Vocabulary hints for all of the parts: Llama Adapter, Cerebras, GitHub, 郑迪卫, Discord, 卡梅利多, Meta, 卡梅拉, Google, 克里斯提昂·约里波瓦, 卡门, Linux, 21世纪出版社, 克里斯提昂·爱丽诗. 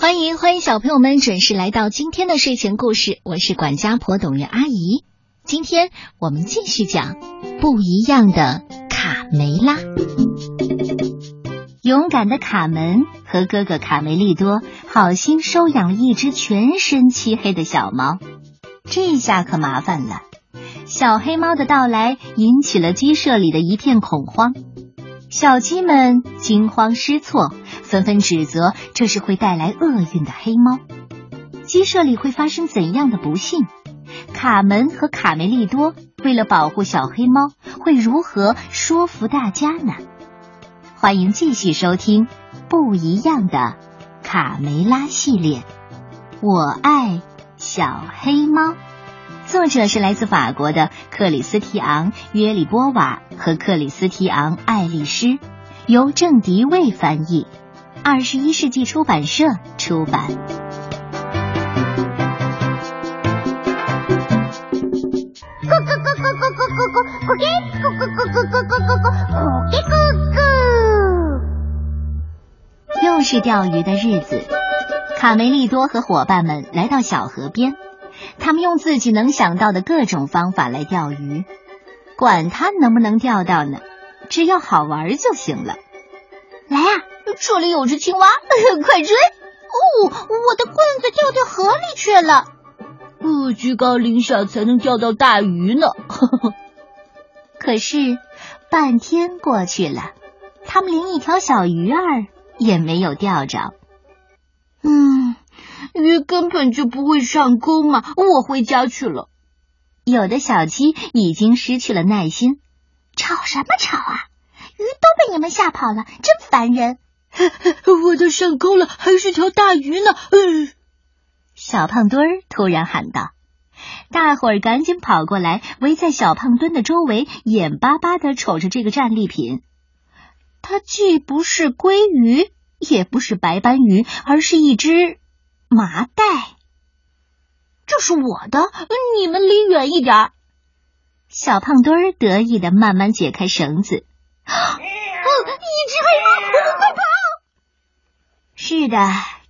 欢迎小朋友们准时来到今天的睡前故事，我是管家婆董月阿姨。今天我们继续讲不一样的卡梅拉。勇敢的卡门和哥哥卡梅利多好心收养了一只全身漆黑的小猫，这下可麻烦了。小黑猫的到来引起了鸡舍里的一片恐慌，小鸡们惊慌失措，纷纷指责这是会带来厄运的黑猫。鸡舍里会发生怎样的不幸？卡门和卡梅利多为了保护小黑猫，会如何说服大家呢？欢迎继续收听不一样的卡梅拉系列，我爱小黑猫。作者是来自法国的克里斯提昂·约里波瓦和克里斯提昂·爱丽诗，由郑迪卫翻译，21世纪出版社出版。又是钓鱼的日子，卡梅利多和伙伴们来到小河边，他们用自己能想到的各种方法来钓鱼，管他能不能钓到呢，只要好玩就行了。来啊，这里有只青蛙，快追！哦，我的棍子掉到河里去了。居高临下才能钓到大鱼呢。可是半天过去了，他们连一条小鱼儿也没有钓着。鱼根本就不会上钩嘛，我回家去了。有的小鸡已经失去了耐心，吵什么吵啊，鱼都被你们吓跑了，真烦人。我都上钩了，还是条大鱼呢。小胖墩儿突然喊道，大伙儿赶紧跑过来，围在小胖墩的周围，眼巴巴地瞅着这个战利品。它既不是鲑鱼，也不是白斑鱼，而是一只麻袋。这是我的，你们离远一点。小胖墩儿得意地慢慢解开绳子。一只黑猫，快跑！是的，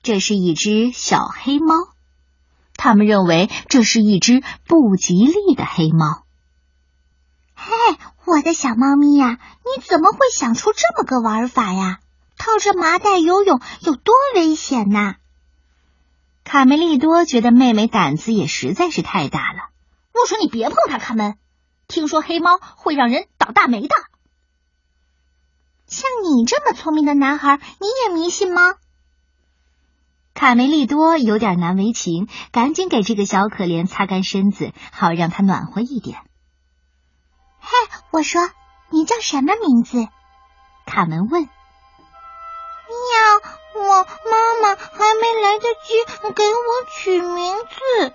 这是一只小黑猫。他们认为这是一只不吉利的黑猫。嘿，我的小猫咪呀，你怎么会想出这么个玩法呀？套着麻袋游泳有多危险呐！卡梅利多觉得妹妹胆子也实在是太大了。我说你别碰它，卡门，听说黑猫会让人倒大霉的。像你这么聪明的男孩，你也迷信吗？卡梅利多有点难为情，赶紧给这个小可怜擦干身子，好让他暖和一点。嘿，我说，你叫什么名字？卡门问。喵，我妈妈还没来得及给我取名字。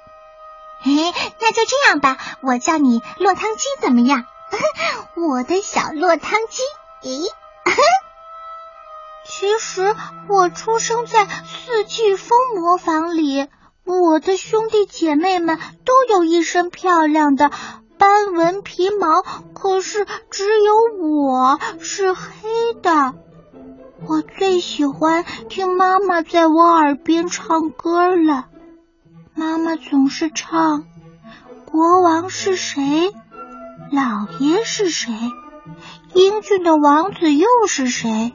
那就这样吧，我叫你落汤鸡怎么样？我的小落汤鸡。其实我出生在四季风磨坊里，我的兄弟姐妹们都有一身漂亮的斑纹皮毛，可是只有我是黑的。我最喜欢听妈妈在我耳边唱歌了，妈妈总是唱国王是谁，老爷是谁，英俊的王子又是谁，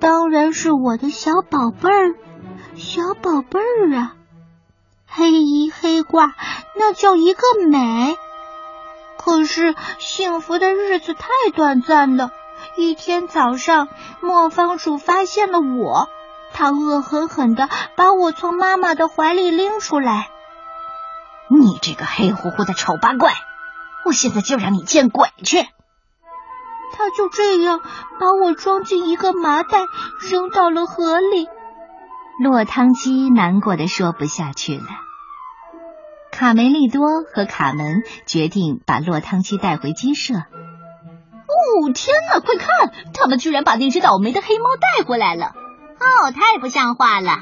当然是我的小宝贝儿，小宝贝儿啊，黑衣黑褂那叫一个美。可是幸福的日子太短暂了，一天早上，磨坊主发现了我，他恶狠狠地把我从妈妈的怀里拎出来。你这个黑乎乎的丑八怪，我现在就让你见鬼去！他就这样把我装进一个麻袋，扔到了河里。落汤鸡难过的说不下去了。卡梅利多和卡门决定把落汤鸡带回鸡舍。天哪，快看，他们居然把那只倒霉的黑猫带回来了。太不像话了。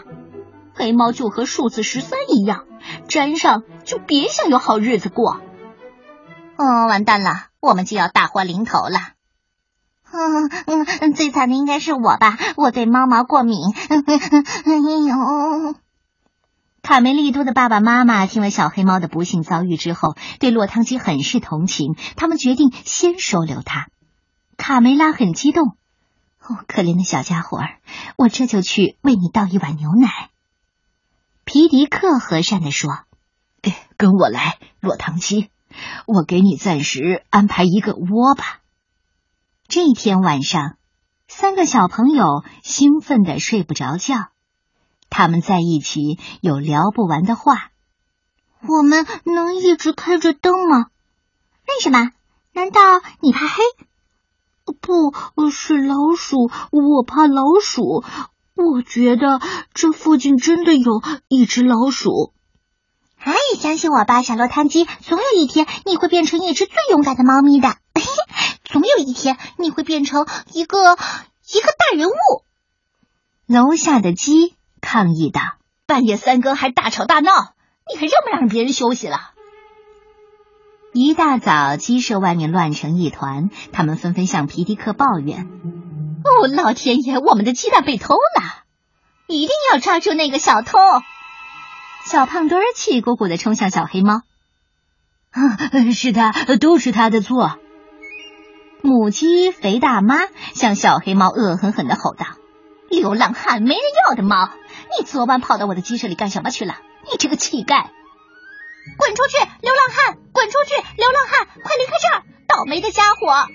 黑猫就和数字13一样，沾上就别想有好日子过。完蛋了，我们就要大祸临头了。最惨的应该是我吧，我对猫毛过敏。哎呦，卡梅利多的爸爸妈妈听了小黑猫的不幸遭遇之后，对落汤鸡很是同情，他们决定先收留他。卡梅拉很激动，哦，可怜的小家伙儿，我这就去为你倒一碗牛奶。皮迪克和善地说，跟我来，落汤鸡，我给你暂时安排一个窝吧。这天晚上，三个小朋友兴奋地睡不着觉，他们在一起有聊不完的话。我们能一直开着灯吗？为什么？难道你怕黑？不，是老鼠，我怕老鼠。我觉得这附近真的有一只老鼠。哎，相信我吧，小落汤鸡，总有一天你会变成一只最勇敢的猫咪的。总有一天你会变成一个大人物。楼下的鸡抗议道，半夜三更还大吵大闹，你还让不让别人休息了？一大早，鸡舍外面乱成一团，他们纷纷向皮迪克抱怨，哦，老天爷，我们的鸡蛋被偷了，一定要抓住那个小偷。小胖墩儿气鼓鼓地冲向小黑猫，是他，都是他的错。母鸡肥大妈向小黑猫恶狠狠地吼道，流浪汉，没人要的猫，你昨晚跑到我的鸡舍里干什么去了？你这个乞丐，滚出去，流浪汉，滚出去，流浪汉，快离开这儿，倒霉的家伙，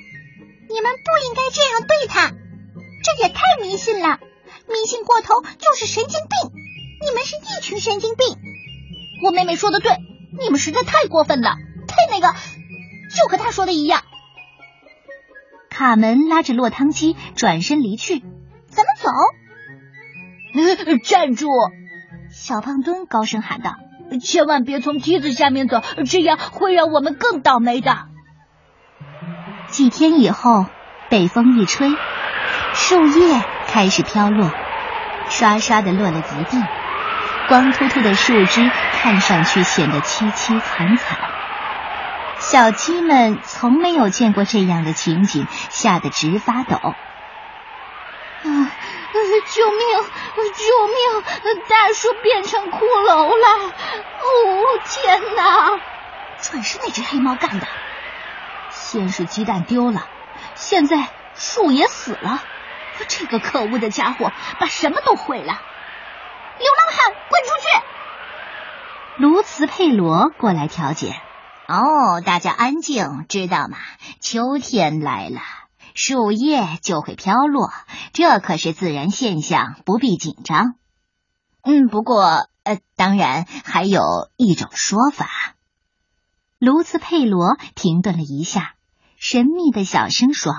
你们不应该这样对他，这也太迷信了，迷信过头就是神经病，你们是一群神经病。我妹妹说的对，你们实在太过分了，太那个，就和她说的一样。卡门拉着落汤鸡转身离去，咱们走。站住！小胖墩高声喊道，千万别从梯子下面走，这样会让我们更倒霉的。几天以后，北风一吹，树叶开始飘落，刷刷地落了一地，光秃秃的树枝看上去显得凄凄惨惨。小鸡们从没有见过这样的情景，吓得直发抖。救命！救命！大叔变成骷髅了！哦，天哪！准是那只黑猫干的。先是鸡蛋丢了，现在树也死了。这个可恶的家伙把什么都毁了！流浪汉，滚出去！卢茨佩罗过来调解。哦，大家安静，知道吗？秋天来了，树叶就会飘落，这可是自然现象，不必紧张。不过当然还有一种说法。卢茨佩罗停顿了一下，神秘的小声说，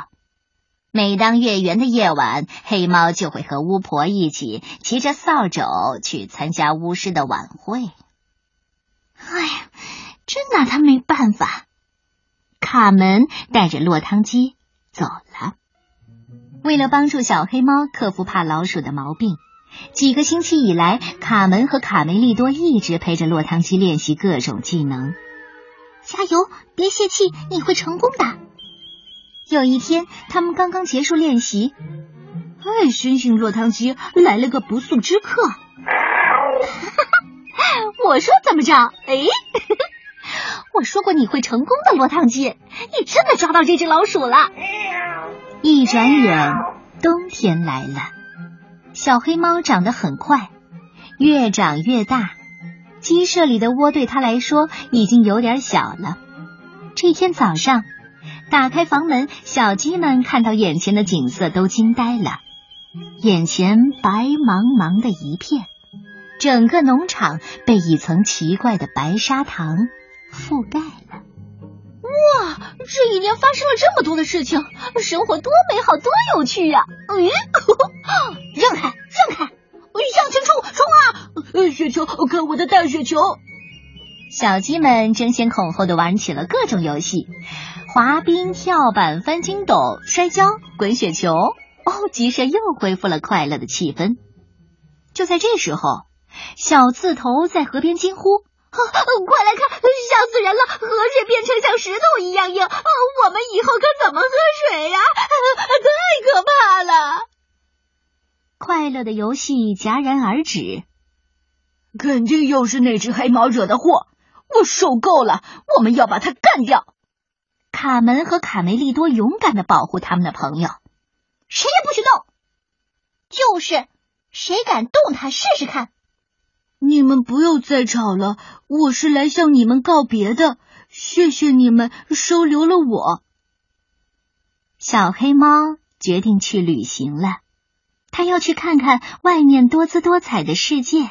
每当月圆的夜晚，黑猫就会和巫婆一起骑着扫帚去参加巫师的晚会。哎呀，真拿他没办法。卡门带着落汤鸡走了。为了帮助小黑猫克服怕老鼠的毛病，几个星期以来，卡门和卡梅利多一直陪着落汤鸡练习各种技能。加油，别泄气，你会成功的。有一天，他们刚刚结束练习，星星落汤鸡来了个不速之客。我说怎么着？我说过你会成功的，落汤鸡，你真的抓到这只老鼠了。一转眼，冬天来了，小黑猫长得很快，越长越大，鸡舍里的窝对它来说已经有点小了。这天早上，打开房门，小鸡们看到眼前的景色都惊呆了。眼前白茫茫的一片，整个农场被一层奇怪的白砂糖覆盖了。哇，这一年发生了这么多的事情，生活多美好，多有趣呀！让开，让开，向前冲啊！雪球，看我的大雪球！小鸡们争先恐后地玩起了各种游戏，滑冰、跳板、翻筋斗、摔跤、滚雪球。鸡舍又恢复了快乐的气氛。就在这时候，小刺头在河边惊呼，快来看，吓死人了，河水变成像石头一样硬，我们以后可怎么喝水呀？太可怕了。快乐的游戏戛然而止。肯定又是那只黑猫惹的祸，我受够了，我们要把它干掉。卡门和卡梅利多勇敢地保护他们的朋友，谁也不许动。就是，谁敢动它试试看。你们不用再吵了，我是来向你们告别的，谢谢你们收留了我。小黑猫决定去旅行了，它要去看看外面多姿多彩的世界。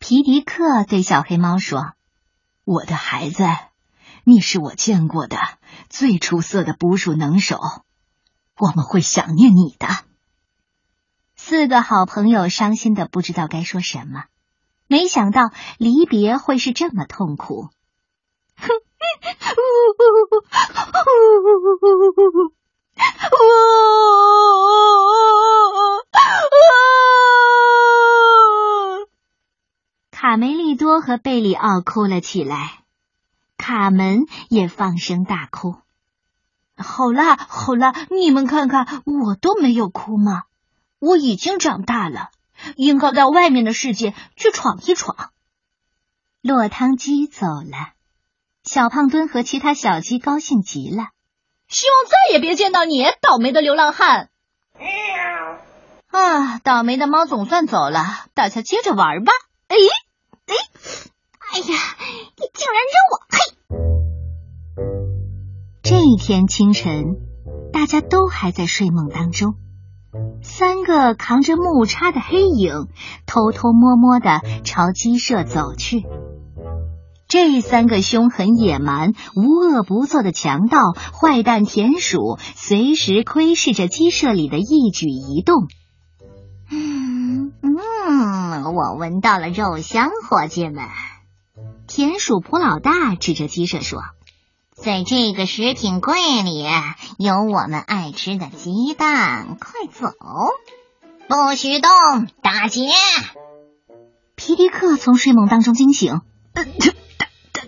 皮迪克对小黑猫说：我的孩子，你是我见过的最出色的捕鼠能手，我们会想念你的。四个好朋友伤心的不知道该说什么，没想到离别会是这么痛苦。卡梅利多和贝里奥哭了起来，卡门也放声大哭。好啦好啦，你们看看，我都没有哭吗？我已经长大了，应该到外面的世界去闯一闯。落汤鸡走了，小胖墩和其他小鸡高兴极了。希望再也别见到你，倒霉的流浪汉。啊，倒霉的猫总算走了，大家接着玩吧。哎哎，哎呀，你竟然扔我！嘿。这一天清晨，大家都还在睡梦当中。三个扛着木叉的黑影偷偷摸摸地朝鸡舍走去。这三个凶狠野蛮、无恶不作的强盗、坏蛋田鼠，随时窥视着鸡舍里的一举一动。我闻到了肉香，伙计们。田鼠普老大指着鸡舍说：在这个食品柜里有我们爱吃的鸡蛋，快走，不许动，打劫。皮迪克从睡梦当中惊醒。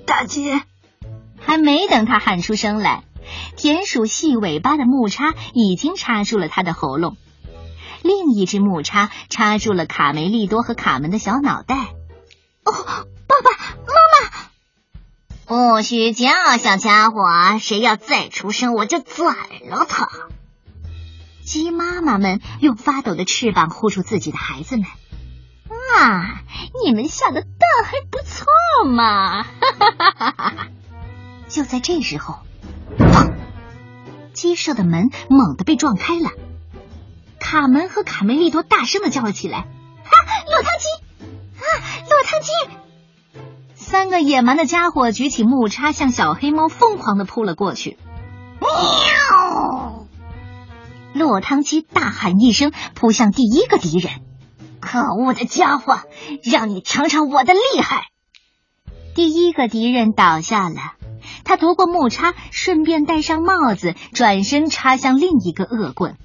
大姐，还没等他喊出声来，田鼠细尾巴的木叉已经插住了他的喉咙，另一只木叉插住了卡梅利多和卡门的小脑袋。哦，爸爸妈妈，不许叫，小家伙，谁要再出声，我就宰了他！鸡妈妈们用发抖的翅膀护住自己的孩子们。啊，你们下的蛋还不错嘛！就在这时候，砰！鸡舍的门猛地被撞开了。卡门和卡梅利多大声地叫了起来：啊，落汤鸡！啊，落汤鸡！三个野蛮的家伙举起木叉向小黑猫疯狂地扑了过去。喵！落汤鸡大喊一声，扑向第一个敌人。可恶的家伙，让你尝尝我的厉害！第一个敌人倒下了，他夺过木叉，顺便戴上帽子，转身插向另一个恶棍。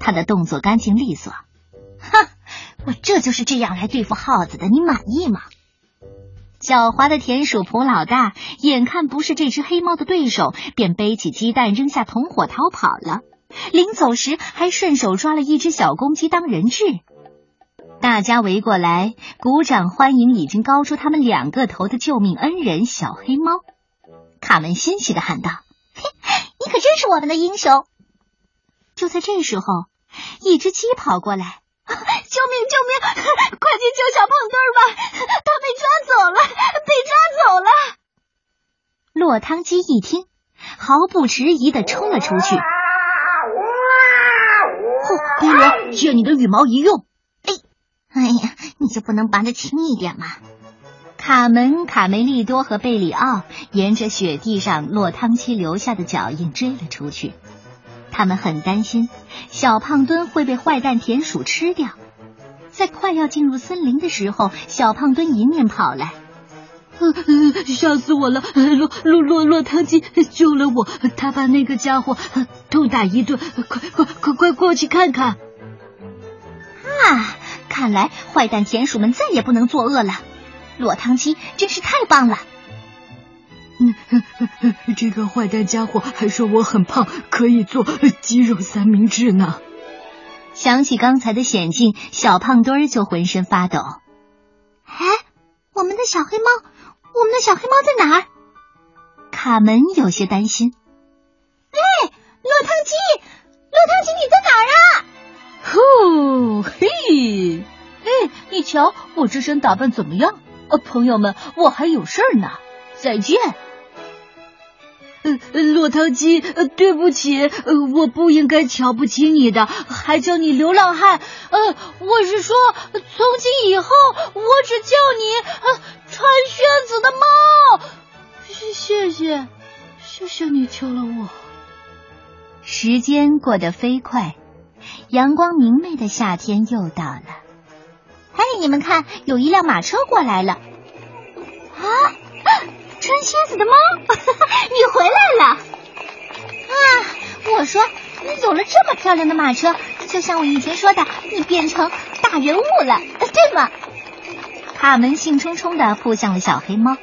他的动作干净利索。哼，我这就是这样来对付耗子的，你满意吗？狡猾的田鼠普老大眼看不是这只黑猫的对手，便背起鸡蛋扔下同伙逃跑了，临走时还顺手抓了一只小公鸡当人质。大家围过来，鼓掌欢迎已经高出他们2个头的救命恩人小黑猫。卡门欣喜地喊道：嘿，你可真是我们的英雄！就在这时候，一只鸡跑过来：救命救命，快去救小胖墩儿吧，他被抓走了，被抓走了！落汤鸡一听，毫不迟疑地冲了出去。哦，贝罗，借你的羽毛一用。哎呀，你就不能拔得轻一点吗？卡门、卡梅利多和贝里奥沿着雪地上落汤鸡留下的脚印追了出去。他们很担心小胖墩会被坏蛋田鼠吃掉。在快要进入森林的时候，小胖墩迎面跑来：吓死我了！落汤鸡救了我，他把那个家伙痛打一顿，快过去看看！啊！看来坏蛋田鼠们再也不能作恶了，落汤鸡真是太棒了。这个坏蛋家伙还说我很胖，可以做鸡肉三明治呢。想起刚才的险境，小胖墩就浑身发抖。哎，小黑猫，我们的小黑猫在哪儿？卡门有些担心。哎，落汤鸡，你在哪儿啊？呼嘿，哎，你瞧我这身打扮怎么样？朋友们，我还有事儿呢，再见。落汤鸡，对不起，我不应该瞧不起你的，还叫你流浪汉。我是说，从今以后我只叫你穿靴子的猫。谢谢你救了我。时间过得飞快，阳光明媚的夏天又到了。哎，你们看，有一辆马车过来了。啊！穿靴子的猫，你回来了啊！我说，你有了这么漂亮的马车，就像我以前说的，你变成大人物了，对吗？卡门兴冲冲地扑向了小黑猫。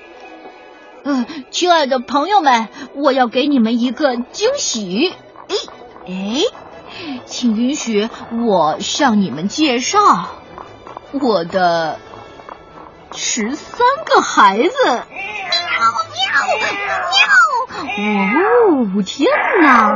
亲爱的朋友们，我要给你们一个惊喜。请允许我向你们介绍我的13个孩子。喵！哦，天哪！